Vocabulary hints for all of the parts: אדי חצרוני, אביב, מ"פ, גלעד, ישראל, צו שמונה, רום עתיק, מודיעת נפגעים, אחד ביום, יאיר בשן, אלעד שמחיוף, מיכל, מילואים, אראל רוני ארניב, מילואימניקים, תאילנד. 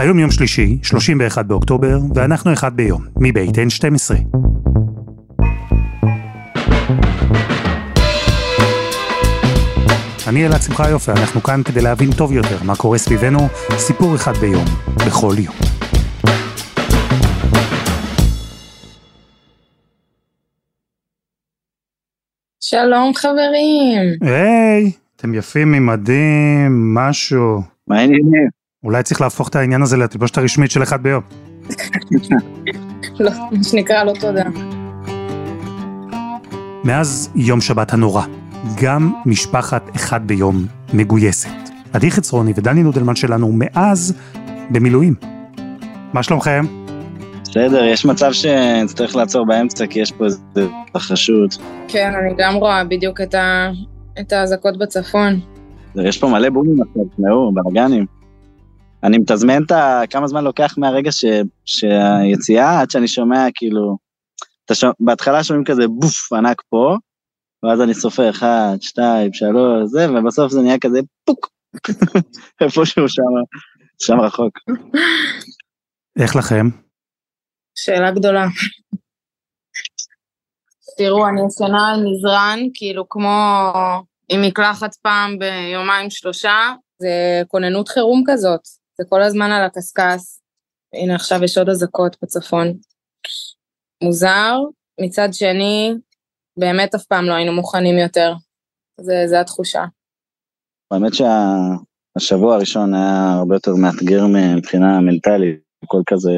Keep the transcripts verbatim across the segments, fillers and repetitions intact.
היום יום שלישי, שלושים ואחד באוקטובר, ואנחנו אחד ביום, מבית אן שתים עשרה. אני אלעד שמחה יופה, אנחנו כאן כדי להבין טוב יותר מה קורה סביבנו, סיפור אחד ביום, בכל יום. שלום חברים. היי, אתם יפים ממדים, משהו. מה העניינים? אולי צריך להפוך את העניין הזה לתלבושת הרשמית של אחד ביום. לא, מה שנקרא לא תודה. מאז יום שבת הנורא, גם משפחת אחד ביום מגויסת. אדי חצרוני ודני נודלמן שלנו מאז במילואים. מה שלומכם? בסדר, יש מצב שצריך לעצור באמצע, כי יש פה איזה חשוד. כן, אני גם רואה בדיוק את, ה... את ההזקות בצפון. יש פה מלא בומים, תשמעו, ברגנים. אני מתזמן את ה... כמה זמן לוקח מהרגע ש... שהיציאה, עד שאני שומע כאילו... ש... בהתחלה שומעים כזה בוף ענק פה, ואז אני סופר אחד, שתיים, שלוש, זה, ובסוף זה נהיה כזה פוק, איפשהו שם, שם רחוק. איך לכם? שאלה גדולה. תראו, אני אסנה על מזרן, כאילו כמו עם מקלחת פעם ביומיים שלושה, זה כוננות חירום כזאת, זה כל הזמן על הקסקס, הנה עכשיו יש עוד הזקות בצפון. מוזר, מצד שני, באמת אף פעם לא היינו מוכנים יותר, זה, זה התחושה. באמת שהשבוע הראשון היה הרבה יותר מאתגר מבחינה מנטלית, כל כזה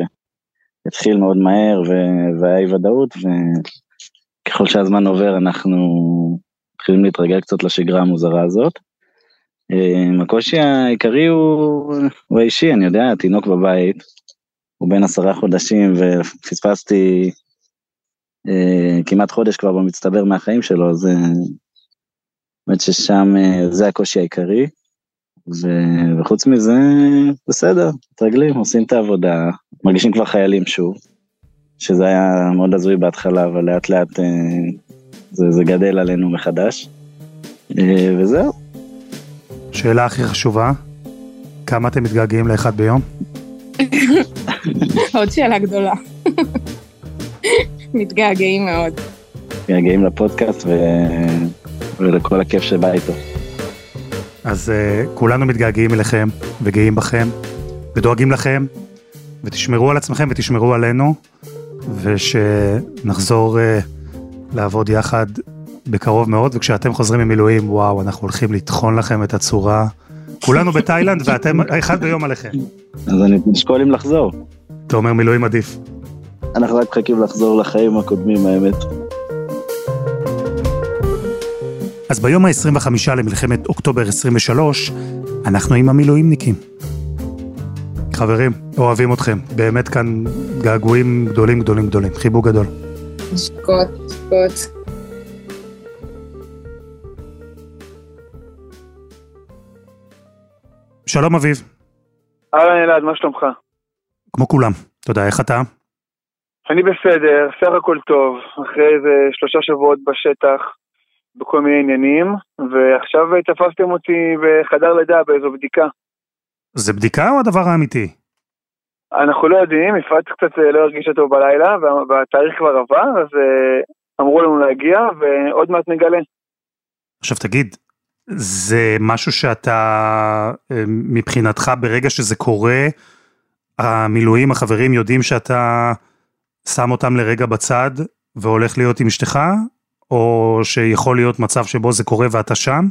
התחיל מאוד מהר, והיה אי ודאות, וככל שהזמן עובר אנחנו מתחילים להתרגל קצת לשגרה המוזרה הזאת. הקושי העיקרי הוא האישי, אני יודע, התינוק בבית, הוא בין עשרה חודשים, ופספסתי כמעט חודש כבר במצטבר מהחיים שלו, זה באמת ששם זה הקושי העיקרי, וחוץ מזה בסדר, מתרגלים, עושים את העבודה, מרגישים כבר חיילים שוב, שזה היה מאוד עזוי בהתחלה, אבל לאט לאט זה, זה גדל עלינו מחדש, וזהו. שאלה הכי חשובה, כמה אתם מתגעגעים לאחד ביום? עוד שאלה גדולה. מתגעגעים מאוד. מתגעגעים לפודקאסט ו... ולכל הכיף שבא איתו. אז uh, כולנו מתגעגעים אליכם וגאים בכם ודואגים לכם, ותשמרו על עצמכם ותשמרו עלינו, ושנחזור uh, לעבוד יחד בקרוב מאוד, וכשאתם חוזרים ממילואים, וואו, אנחנו הולכים לתחון לכם את הצורה, כולנו בתאילנד ואתם אחד ביום עליכם. אז אני נשקול אם לחזור. אתה אומר מילואים עדיף. אנחנו רק חכים לחזור לחיים הקודמים, האמת. אז ביום ה-עשרים וחמישה למלחמת אוקטובר עשרים ושלוש, אנחנו עם המילואימניקים. חברים, אוהבים אתכם. באמת כאן געגועים גדולים גדולים גדולים. חיבוק גדול. שקוט, שקוט. שלום אביב. אהלן אלעד, מה שלומך? כמו כולם, תודה, איך אתה? אני בסדר, סך הכל טוב, אחרי איזה שלושה שבועות בשטח, בכל מיני עניינים, ועכשיו תפסתם אותי בחדר לידה באיזו בדיקה. זה בדיקה או הדבר האמיתי? אנחנו לא יודעים, יפעת קצת לא הרגישה טוב בלילה, והתאריך כבר עבר, אז אמרו לנו להגיע, ועוד מעט נגלה. עכשיו תגיד, זה משהו שאתה, מבחינתך, ברגע שזה קורה, המילואים, החברים יודעים שאתה שם אותם לרגע בצד, והולך להיות עם אשתך, או שיכול להיות מצב שבו זה קורה ואתה שם?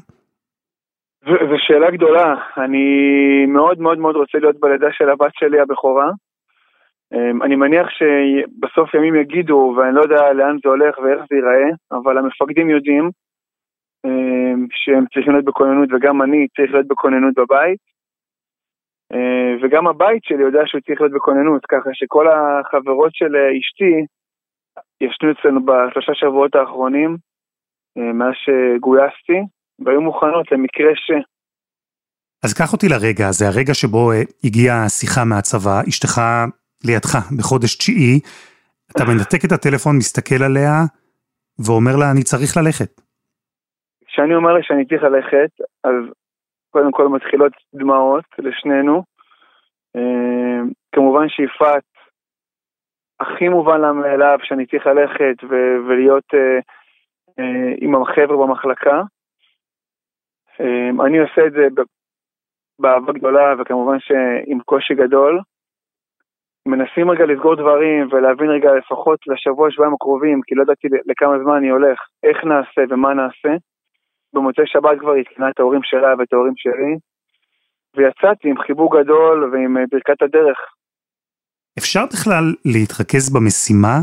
זו שאלה גדולה, אני מאוד מאוד מאוד רוצה להיות בלידה של הבת שלי הבכורה, אני מניח שבסוף ימים יגידו, ואני לא יודע לאן זה הולך ואיך זה ייראה, אבל המפקדים יודעים, שהם צריכים להיות בכוננות, וגם אני צריך להיות בכוננות בבית, וגם הבית שלי יודע שהוא צריך להיות בכוננות, ככה שכל החברות של אשתי ישנו אצלנו בשלושה שבועות האחרונים, מאז שגויסתי, והיו מוכנות למקרה ש... אז קח אותי לרגע הזה, הרגע שבו הגיעה השיחה מהצבא, אשתך לידך בחודש תשיעי, אתה מנתק את הטלפון, מסתכל עליה, ואומר לה, אני צריך ללכת. כשאני אומר לה שאני צריך ללכת, אז קודם כל מתחילות דמעות לשנינו, כמובן שאיפת הכי מובן למאליו שאני צריך ללכת ולהיות עם החבר'ה במחלקה. אני עושה את זה באהבה גדולה וכמובן שעם קושי גדול. מנסים רגע לסגור דברים ולהבין רגע לפחות לשבוע שבועיים הקרובים, כי לא ידעתי לכמה זמן אני הולך, איך נעשה ומה נעשה. במוצאי שבת כבר התקנה את ההורים שלה ואת ההורים שלי, ויצאתי עם חיבוק גדול ועם ברכת הדרך. אפשר בכלל להתרכז במשימה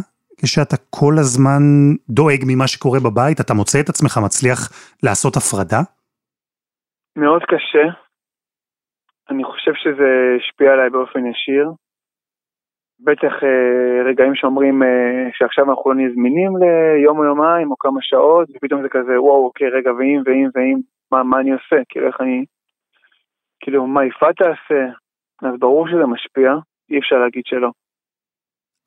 כשאתה כל הזמן דואג ממה שקורה בבית? אתה מוצא את עצמך מצליח לעשות הפרדה? מאוד קשה. אני חושב שזה השפיע עליי באופן ישיר. בטח רגעים שאומרים שעכשיו אנחנו לא נזמינים ליום או יומיים או כמה שעות, ופתאום זה כזה, וואו, אוקיי, רגע, ואם, ואם, ואם, מה, מה אני עושה? כאילו, איך אני, כאילו, מה יפה תעשה? אז ברור שזה משפיע, אי אפשר להגיד שלא.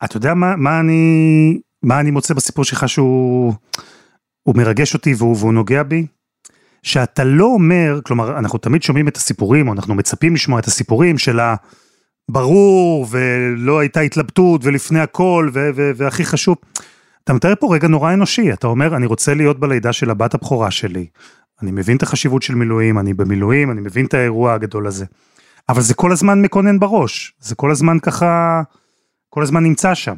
אתה יודע מה, מה אני, מה אני מוצא בסיפור שלך שהוא, הוא מרגש אותי והוא, והוא נוגע בי? שאתה לא אומר, כלומר, אנחנו תמיד שומעים את הסיפורים, או אנחנו מצפים לשמוע את הסיפורים של ה... ברור, ולא הייתה התלבטות, ולפני הכל, ו- ו- והכי חשוב. אתה מתאר פה רגע נורא אנושי, אתה אומר, אני רוצה להיות בלידה של הבת הבכורה שלי, אני מבין את החשיבות של מילואים, אני במילואים, אני מבין את האירוע הגדול הזה, אבל זה כל הזמן מקונן בראש, זה כל הזמן ככה, כל הזמן נמצא שם.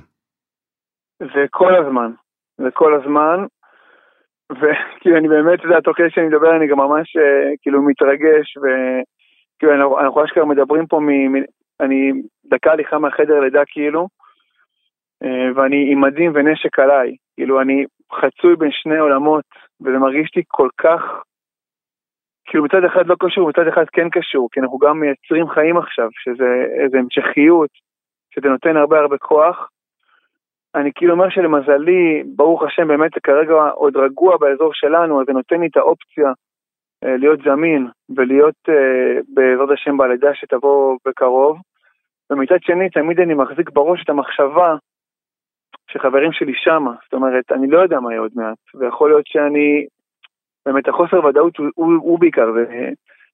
זה כל הזמן, זה כל הזמן, וכאילו אני באמת, זה התוכן שאני מדבר, אני גם ממש כאילו מתרגש, וכאילו אנחנו אשכרה מדברים פה מ... אני דקה הליכה מהחדר לידה כאילו, ואני עם מדים ונשק עליי, כאילו אני חצוי בין שני עולמות, וזה מרגיש לי כל כך, כאילו מצד אחד לא קשור, מצד אחד כן קשור, כי אנחנו גם מייצרים חיים עכשיו, שזה איזו המשכיות, שזה נותן הרבה הרבה כוח. אני כאילו אומר שלמזלי, ברוך השם באמת זה כרגע עוד רגוע באזור שלנו, אז זה נותן לי את האופציה, להיות זמין ולהיות בעזרת השם בלידה שתבוא בקרוב. ומצד שני תמיד אני מחזיק בראש את המחשבה שחברים שלי שמה, זאת אומרת אני לא יודע מה יהיה עוד מעט, ויכול להיות שאני באמת החוסר ודאות הוא, הוא, הוא בעיקר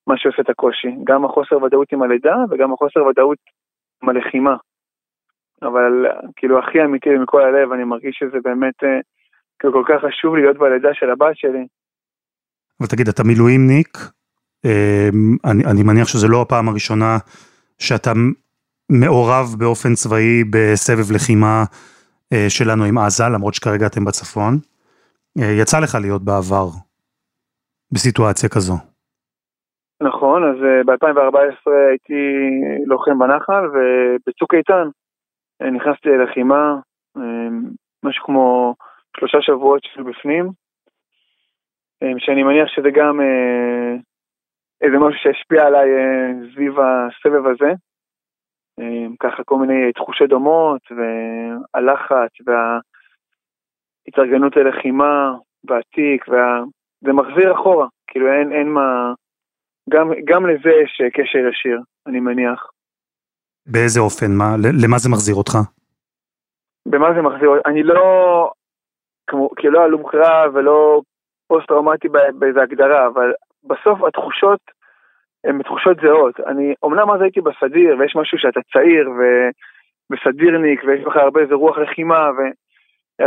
מה שעושה את הקושי, גם החוסר ודאות עם הלידה וגם החוסר ודאות עם הלחימה, אבל כאילו הכי אמיתי מכל הלב אני מרגיש שזה באמת כאילו כל כך חשוב להיות בלידה של הבת שלי. אבל תגיד, אתה מילואימניק, אני, אני מניח שזה לא הפעם הראשונה שאתה מעורב באופן צבאי בסבב לחימה שלנו עם עזה, למרות שכרגע אתם בצפון. יצא לך להיות בעבר בסיטואציה כזו. נכון, אז ב-אלפיים וארבע עשרה הייתי לוחם בנחל, ובצוק איתן נכנסתי ללחימה, משהו כמו שלושה שבועות של בפנים, שאני מניח שזה גם איזה משהו שהשפיע עליי סביב הסבב הזה, ככה כל מיני תחושי דומות, והלחץ, וההתארגנות ללחימה, והתיק, וה... זה מחזיר אחורה, כאילו אין, אין מה, גם, גם לזה יש קשר ישיר, אני מניח. באיזה אופן? מה, למה זה מחזיר אותך? במה זה מחזיר אותך? אני לא, כמו, כאילו לא הלום קרב ולא... פוסט-טראומטי באיזו הגדרה, אבל בסוף התחושות הן תחושות זהות. אני, אומנם אז הייתי בסדיר, ויש משהו שאתה צעיר, ובסדירניק, ויש לך הרבה איזה רוח לחימה, ו...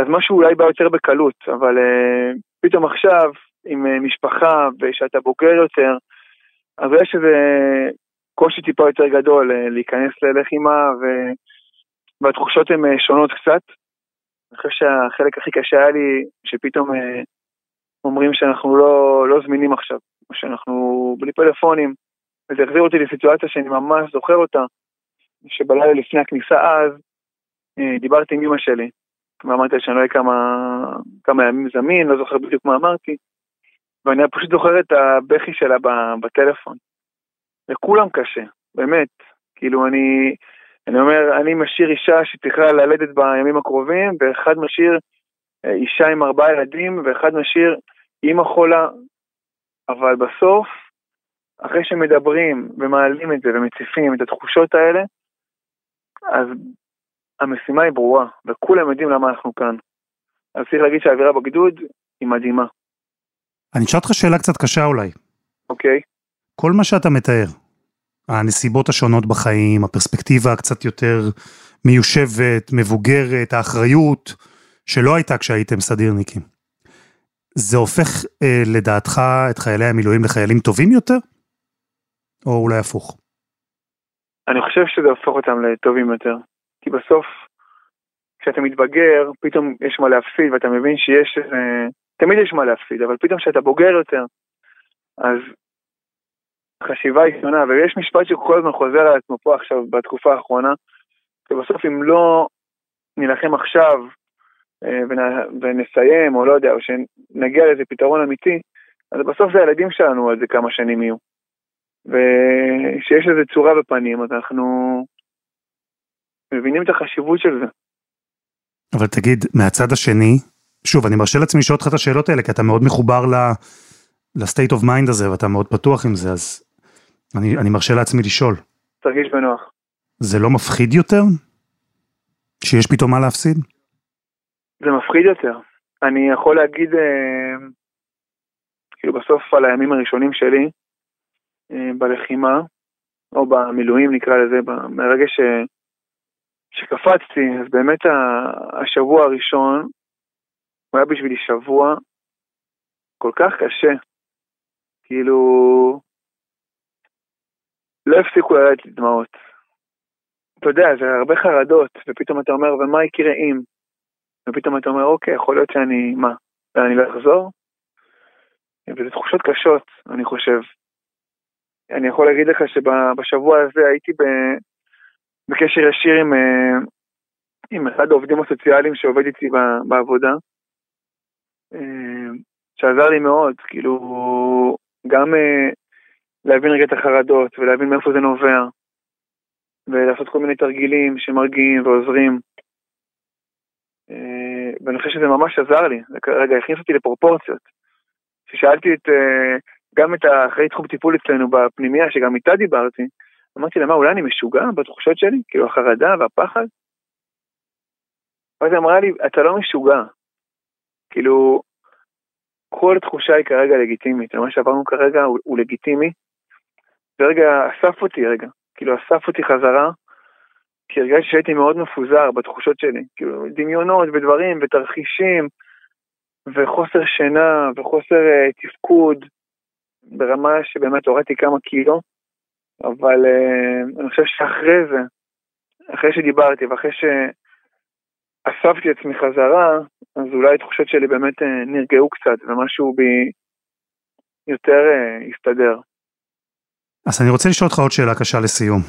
אז משהו אולי בא יותר בקלות, אבל uh, פתאום עכשיו, עם uh, משפחה, ושאתה בוגר יותר, אז יש איזה קושי טיפה יותר גדול, uh, להיכנס ללחימה, ו... והתחושות הן uh, שונות קצת. אני חושב שהחלק הכי קשה היה לי, שפתאום... Uh, אומרים שאנחנו לא, לא זמינים עכשיו, שאנחנו בלי פלאפונים, וזה החזיר אותי לסיטואציה שאני ממש זוכר אותה, שבלילה לפני הכניסה אז, דיברתי עם אמא שלי, ואמרתי שאני לא אהיה כמה, כמה ימים זמין, לא זוכר בדיוק מה אמרתי, ואני פשוט זוכר את הבכי שלה בטלפון. לכולם קשה, באמת, כאילו אני, אני אומר, אני משאיר אישה שתכלה ללדת בימים הקרובים, ואחד משאיר אישה עם ארבעה ילדים, ואחד משאיר אימא חולה, אבל בסוף, אחרי שמדברים ומעלים את זה ומציפים את התחושות האלה, אז המשימה היא ברורה, וכולם יודעים למה אנחנו כאן. אז צריך להגיד שהאווירה בגדוד היא מדהימה. אני אשאל אותך שאלה קצת קשה אולי. אוקיי. כל מה שאתה מתאר, הנסיבות השונות בחיים, הפרספקטיבה הקצת יותר מיושבת, מבוגרת, האחריות, שלא הייתה כשהייתם סדירניקים. זה הופך אה, לדעתך את חיילי המילואים לחיילים טובים יותר? או אולי הפוך? אני חושב שזה הופך אותם לטובים יותר. כי בסוף, כשאתה מתבגר, פתאום יש מה להפסיד, ואתה מבין שיש, אה, תמיד יש מה להפסיד, אבל פתאום כשאתה בוגר יותר, אז חשיבה היא שונה, ויש משפט שכל הזמן חוזר על עצמו פה עכשיו, בתקופה האחרונה, שבסוף אם לא נלחם עכשיו, ונסיים, או לא יודע, או שנגיע לאיזה פתרון אמיתי, אז בסוף זה הילדים שלנו על זה כמה שנים יהיו. ושיש לזה צורה בפנים, אז אנחנו מבינים את החשיבות של זה. אבל תגיד, מהצד השני, שוב, אני מרשה לעצמי לשאול אותך את השאלות האלה, כי אתה מאוד מחובר לסטייט אוף מיינד הזה, ואתה מאוד פתוח עם זה, אז אני, אני מרשה לעצמי לשאול. תרגיש בנוח. זה לא מפחיד יותר? שיש פתאום מה להפסיד? זה מפחיד יותר. אני יכול להגיד, כאילו בסוף על הימים הראשונים שלי, בלחימה, או במילואים נקרא לזה, מהרגע שקפצתי, אז באמת השבוע הראשון, הוא היה בשבילי שבוע כל כך קשה. כאילו, לא הפסיקו לרדת לי דמעות. אתה יודע, זה הרבה חרדות, ופתאום אתה אומר, ומה יקרה אם? ופתאום אתה אומר, אוקיי, יכול להיות שאני, מה, אני לא אחזור? וזה תחושות קשות, אני חושב. אני יכול להגיד לך שבשבוע הזה הייתי בקשר ישיר עם, עם אחד העובדים הסוציאליים שעובד איתי בעבודה, שעזר לי מאוד, כאילו, גם להבין רגע את החרדות, ולהבין מאיפה זה נובע, ולעשות כל מיני תרגילים שמרגיעים ועוזרים, ואני חושב שזה ממש עזר לי, רגע, הכניס אותי לפרופורציות, ששאלתי את, גם את האחראי תחום טיפול אצלנו בפנימיה, שגם איתה דיברתי, אמרתי למה, אולי אני משוגע בתחושות שלי, כאילו החרדה והפחד, ואז היא אמרה לי, אתה לא משוגע, כאילו, כל תחושה היא כרגע לגיטימית, מה שעברנו כרגע הוא, הוא לגיטימי, ורגע, אסף אותי רגע, כאילו אסף אותי חזרה, כי הרגשתי שהייתי מאוד מפוזר בתחושות שלי, כאילו דמיונות ודברים ותרחישים, וחוסר שינה וחוסר uh, תפקוד, ברמה שבאמת הורדתי כמה קילו, אבל uh, אני חושב שאחרי זה, אחרי שדיברתי ואחרי שאספתי עצמי חזרה, אז אולי התחושות שלי באמת uh, נרגעו קצת, ומשהו בי יותר uh, יסתדר. אז אני רוצה לשאול אותך עוד שאלה קשה לסיום.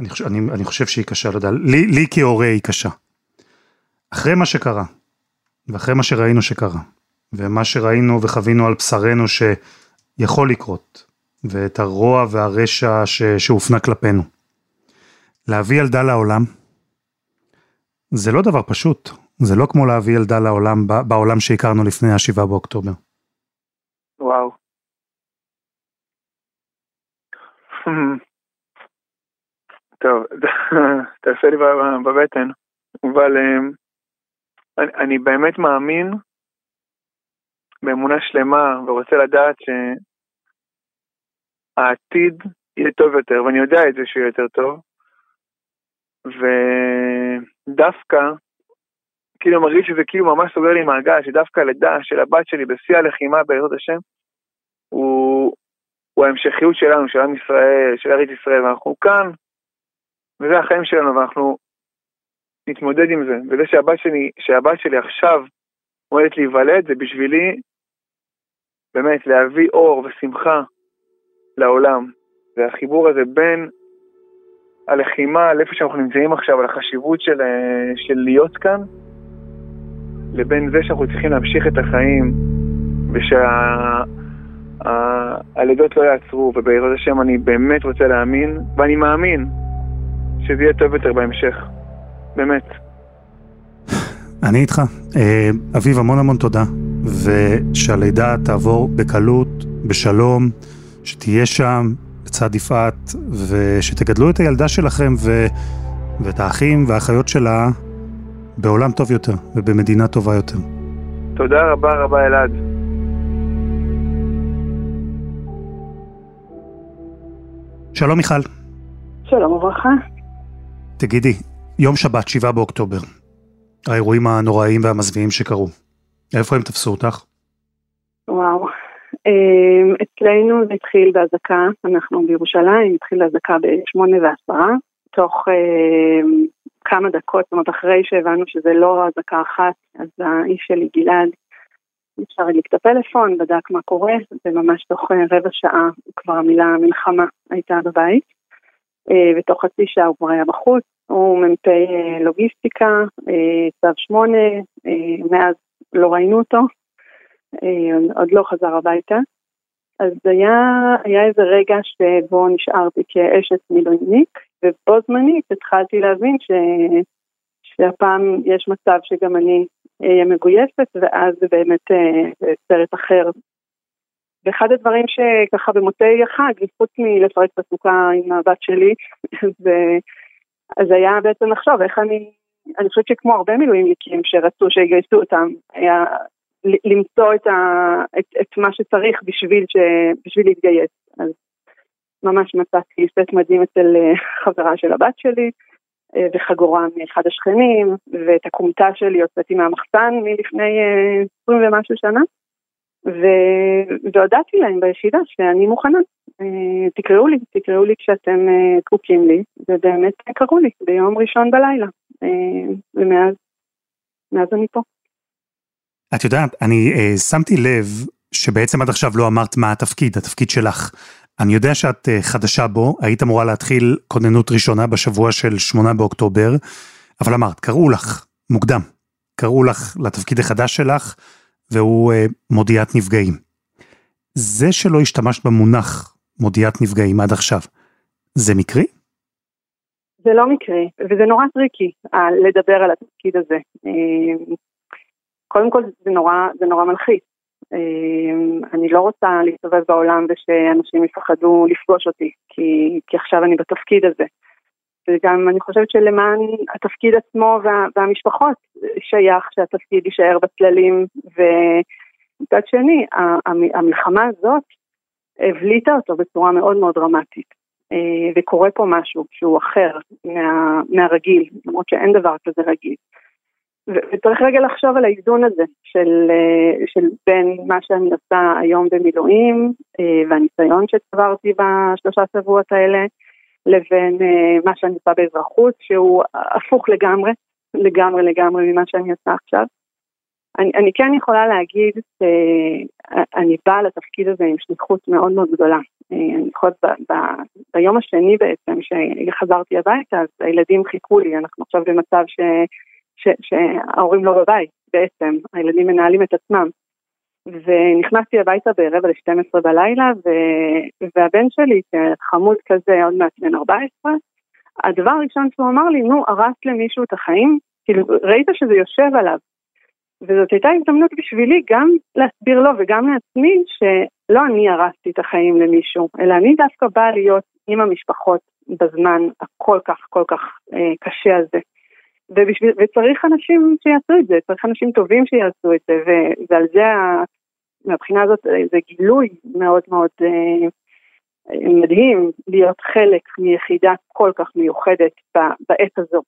אני חושב, אני, אני חושב שהיא קשה, לא יודע, לי, לי כהורה היא קשה. אחרי מה שקרה, ואחרי מה שראינו שקרה, ומה שראינו וחווינו על בשרנו שיכול לקרות, ואת הרוע והרשע ש, שהופנה כלפינו, להביא ילדה לעולם, זה לא דבר פשוט, זה לא כמו להביא ילדה לעולם, בעולם שהכרנו לפני השבעה באוקטובר. וואו. טוב, תעשה לי בבטן, אבל אני, אני באמת מאמין באמונה שלמה, ורוצה לדעת שהעתיד יהיה טוב יותר, ואני יודע את זה שהוא יהיה יותר טוב, ודווקא, כאילו מרגיש שזה כאילו ממש סוגר לי מעגל, שדווקא לידה של הבת שלי בשיא הלחימה בעזרת השם, הוא, הוא ההמשכיות שלנו, של עם ישראל, של ארץ ישראל, ואנחנו כאן, וזה החיים שלנו, ואנחנו נתמודד עם זה. וזה שהבת שלי, שהבת שלי עכשיו מועדת להיוולד, זה בשבילי באמת להביא אור ושמחה לעולם. זה החיבור הזה בין הלחימה, לאיפה שאנחנו נמצאים עכשיו, על החשיבות של, של להיות כאן, לבין זה שאנחנו צריכים להמשיך את החיים, ושה... הלידות לא יעצרו, ובעזרת השם אני באמת רוצה להאמין, ואני מאמין שזה יהיה טוב יותר בהמשך. באמת. אני איתך. אביב, המון המון תודה, ושהלידה תעבור בקלות, בשלום, שתהיה שם, בצד יפעת, ושתגדלו את הילדה שלכם, ו... ואת האחים והאחיות שלה, בעולם טוב יותר, ובמדינה טובה יותר. תודה רבה רבה אלעד. שלום מיכל. שלום וברכה. תגידי, יום שבת שבעה באוקטובר, האירועים הנוראיים והמזוויעים שקרו, איפה הם תפסו אותך? וואו, אצלנו זה התחיל בהזקה, אנחנו בירושלים, התחיל בהזקה בשמונה ועשרה, תוך כמה דקות, זאת אומרת אחרי שהבנו שזה לא הזקה אחת, אז האיש שלי גלעד, אפשר להדליק את הפלאפון, בדק מה קורה, וממש תוך רבע שעה כבר המילה מלחמה הייתה בבית, ותוך חצי שעה הוא כבר היה בחוץ, הוא מ"פ לוגיסטיקה, צו שמונה, מאז לא ראינו אותו, עוד לא חזר הביתה, אז היה, היה איזה רגע שבו נשארתי כאשת מילואימניק, ובו זמנית התחלתי להבין ש, שהפעם יש מצב שגם אני היא מגויסת, ואז באמת אה, סרט אחר. ואחד הדברים שככה במוצאי החג, לפחות מלפרק בסוכה עם הבת שלי, אז, אז היה בעצם לחשוב איך אני, אני חושבת שכמו הרבה מילואימניקים שרצו שיגייסו אותם, היה למצוא את, ה, את, את מה שצריך בשביל, ש, בשביל להתגייס. אז ממש מצאתי סט מדהים אצל חברה של הבת שלי, וחגורה מאחד השכנים, ואת הקומטה שלי הוצאתי מהמחסן מלפני עשרים ומשהו שנה, והודעתי להם ביחידה שאני מוכנה, תקראו לי, תקראו לי כשאתם קרוקים לי, ובאמת קראו לי ביום ראשון בלילה, ומאז מאז אני פה. את יודעת, אני שמתי לב שבעצם עד עכשיו לא אמרת מה התפקיד, התפקיד שלך. אני יודע שאת חדשה בו, היית אמורה להתחיל כוננות ראשונה בשבוע של שמונה באוקטובר, אבל אמרת, קראו לך, מוקדם, קראו לך לתפקיד החדש שלך, והוא מודיעת נפגעים. זה שלא השתמשת במונח מודיעת נפגעים עד עכשיו, זה מקרי? זה לא מקרי, וזה נורא טריקי לדבר על התפקיד הזה. קודם כל זה נורא, זה נורא מלחיץ. אני לא רוצה להסתובב בעולם ושאנשים יפחדו לפגוש אותי, כי, כי עכשיו אני בתפקיד הזה. וגם אני חושבת שלמען התפקיד עצמו וה, והמשפחות שייך שהתפקיד יישאר בצללים, ובצד שני, המלחמה הזאת הבליטה אותו בצורה מאוד מאוד דרמטית, וקורה פה משהו שהוא אחר מה, מהרגיל, למרות שאין דבר כזה רגיל. וצריך רגע לחשוב על האיזון הזה של, של בין מה שאני עושה היום במילואים והניסיון שצברתי בשלושה שבועות האלה, לבין מה שאני עושה באזרחות, שהוא הפוך לגמרי, לגמרי לגמרי ממה שאני עושה עכשיו. אני, אני כן יכולה להגיד שאני באה לתפקיד הזה עם שליחות מאוד מאוד גדולה. אני חושבת ב, ב, ביום השני בעצם שחזרתי הביתה, אז הילדים חיכו לי, אנחנו עכשיו במצב ש... שההורים לא בבית, בעצם, הילדים מנהלים את עצמם. ונכנסתי הביתה בערב ל-שתים עשרה בלילה, והבן שלי, חמוד כזה, עוד מעט בן ארבע עשרה, הדבר הראשון שהוא אמר לי, נו, הרסת למישהו את החיים, כאילו, ראית שזה יושב עליו. וזאת הייתה הזדמנות בשבילי גם להסביר לו וגם לעצמי, שלא אני הרסתי את החיים למישהו, אלא אני דווקא באה להיות עם המשפחות בזמן הכל כך, כל כך אה, קשה הזה. ובשביל, וצריך אנשים שיעשו את זה, צריך אנשים טובים שיעשו את זה, ו, ועל זה, מהבחינה הזאת, זה גילוי מאוד מאוד אה, מדהים, להיות חלק מיחידה כל כך מיוחדת ב, בעת הזו.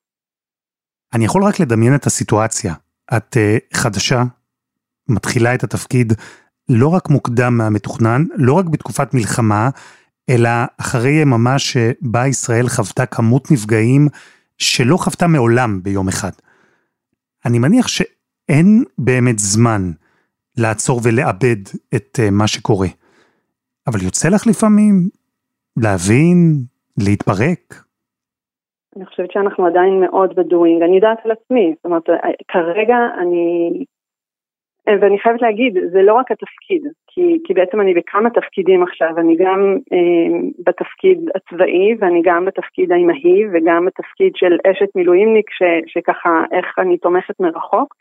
אני יכול רק לדמיין את הסיטואציה, את אה, חדשה, מתחילה את התפקיד, לא רק מוקדם מהמתוכנן, לא רק בתקופת מלחמה, אלא אחרי יממה שבה ישראל חוותה כמות נפגעים, שלא חוותה מעולם ביום אחד. אני מניח שאין באמת זמן לעצור ולאבד את מה שקורה. אבל יוצא לך לפעמים להבין, להתפרק? אני חושבת שאנחנו עדיין מאוד בדואינג. אני יודעת על עצמי. זאת אומרת, כרגע אני... ואני חייבת להגיד, זה לא רק התפקיד, כי, כי בעצם אני בכמה תפקידים עכשיו, אני גם אה, בתפקיד הצבאי, ואני גם בתפקיד האימהי, וגם בתפקיד של אשת מילואימניק, ש, שככה איך אני תומכת מרחוק.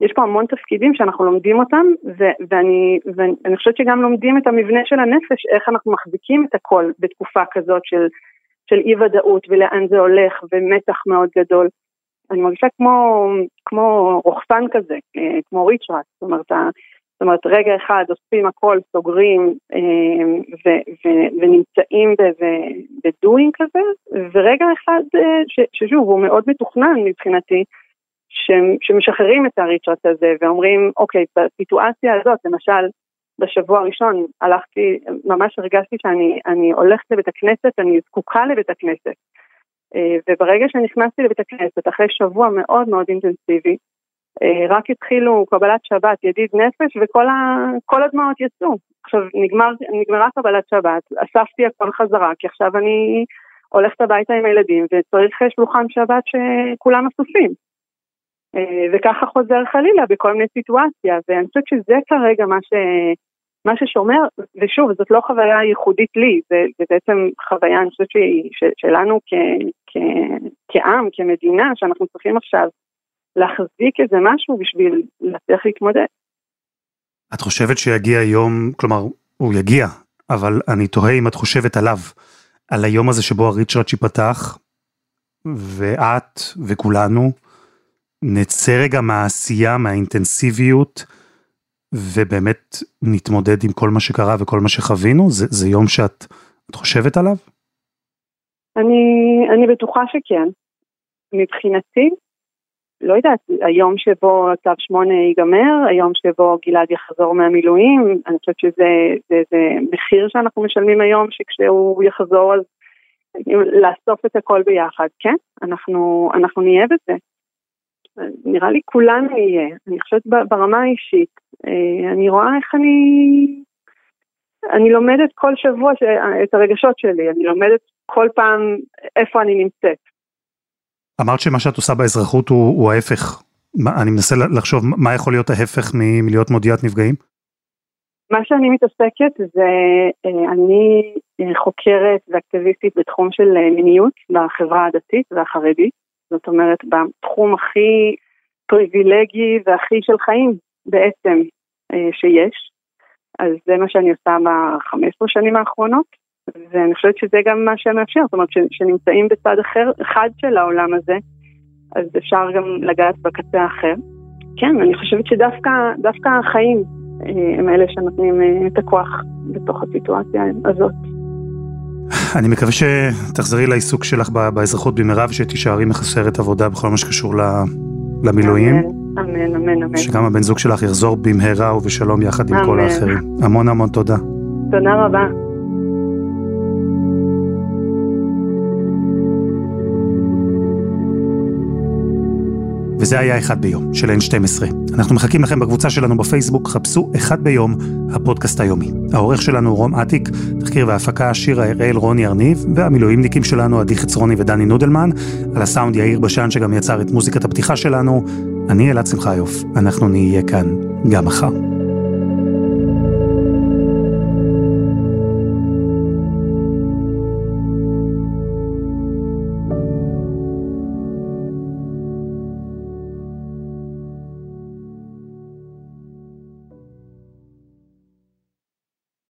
יש פה המון תפקידים שאנחנו לומדים אותם, ו, ואני, ואני חושבת שגם לומדים את המבנה של הנפש, איך אנחנו מחזיקים את הכל בתקופה כזאת של, של אי-ודאות, ולאן זה הולך, ומתח מאוד גדול. אני מרגישה כמו, כמו רוחפן כזה, כמו ריצ'רט, זאת אומרת, זאת אומרת, רגע אחד עושים הכל, סוגרים ונמצאים בדוינג כזה, ורגע אחד ששוב, הוא מאוד מתוכנן מבחינתי, שמשחררים את הריצ'רט הזה ואומרים, אוקיי, בסיטואציה הזאת, למשל, בשבוע הראשון הלכתי, ממש הרגשתי שאני הולכת לבית הכנסת, אני זקוקה לבית הכנסת, וברגע שנכנסתי לבית הכנסת, אחרי שבוע מאוד מאוד אינטנסיבי, רק התחילו קבלת שבת, ידיד נפש, וכל ה... כל הדמעות יצאו. עכשיו, נגמר, נגמרה קבלת שבת, אספתי הכל חזרה, כי עכשיו אני הולכת הביתה עם הילדים, וצריך שלוחם שבת שכולם אסופים. וככה חוזר חלילה בכל מיני סיטואציה, ואני חושבת שזה כרגע מה, ש... מה ששומר, ושוב, זאת לא חוויה ייחודית לי, זה, זה בעצם חוויה, אני חושבת ש... שלנו כ... כ... כעם, כמדינה, שאנחנו צריכים עכשיו, להחזיק איזה משהו בשביל להצליח להתמודד. את חושבת שיגיע יום, כלומר, הוא יגיע, אבל אני תוהה אם את חושבת עליו, על היום הזה שבו הריצ'רד שיפתח, ואת וכולנו, נצא רגע מהעשייה, מהאינטנסיביות, ובאמת נתמודד עם כל מה שקרה וכל מה שחווינו, זה, זה יום שאת את חושבת עליו? אני, אני בטוחה שכן. מבחינתי, לא יודעת, היום שבו צו שמונה ייגמר, היום שבו גלעד יחזור מהמילואים, אני חושבת שזה זה, זה מחיר שאנחנו משלמים היום, שכשהוא יחזור אז לאסוף את הכל ביחד, כן? אנחנו, אנחנו נהיה בזה. נראה לי כולנו נהיה, אני חושבת ברמה האישית, אני רואה איך אני, אני לומדת כל שבוע ש... את הרגשות שלי, אני לומדת כל פעם איפה אני נמצאת. אמרת שמה שאת עושה באזרחות הוא, הוא ההפך. מה, אני מנסה לחשוב מה יכול להיות ההפך מלהיות מודיעת נפגעים? מה שאני מתעסקת זה, אני חוקרת ואקטיביסטית בתחום של מיניות, בחברה הדתית והחרדית. זאת אומרת, בתחום הכי פריבילגי והכי של חיים בעצם שיש. אז זה מה שאני עושה ב-חמש עשרה שנים האחרונות. ואני חושבת שזה גם מה שמאפשר, זאת אומרת, שנמצאים בצד אחר, אחד של העולם הזה, אז אפשר גם לגעת בקצה האחר. כן, אני חושבת שדווקא, דווקא החיים הם אלה שנותנים את הכוח בתוך הסיטואציה הזאת. אני מקווה שתחזרי לעיסוק שלך באזרחות במהרה, ושתישארי מחסרת עבודה בכל מה שקשור למילואים. אמן, אמן, אמן, אמן. שגם הבן זוג שלך יחזור במהרה ובשלום יחד עם כל האחרים. המון המון תודה. תודה רבה. וזה היה אחד ביום של אן שתים עשרה. אנחנו מחכים לכם בקבוצה שלנו בפייסבוק, חפשו אחד ביום, הפודקאסט היומי. העורך שלנו רום עתיק, תחקיר והפקה השירה אראל רוני ארניב, והמילואימניקים שלנו אדי חצרוני ודני נודלמן, על הסאונד יאיר בשן שגם יצר את מוזיקת הפתיחה שלנו, אני אלעד שמחיוף, אנחנו נהיה כאן גם מחר.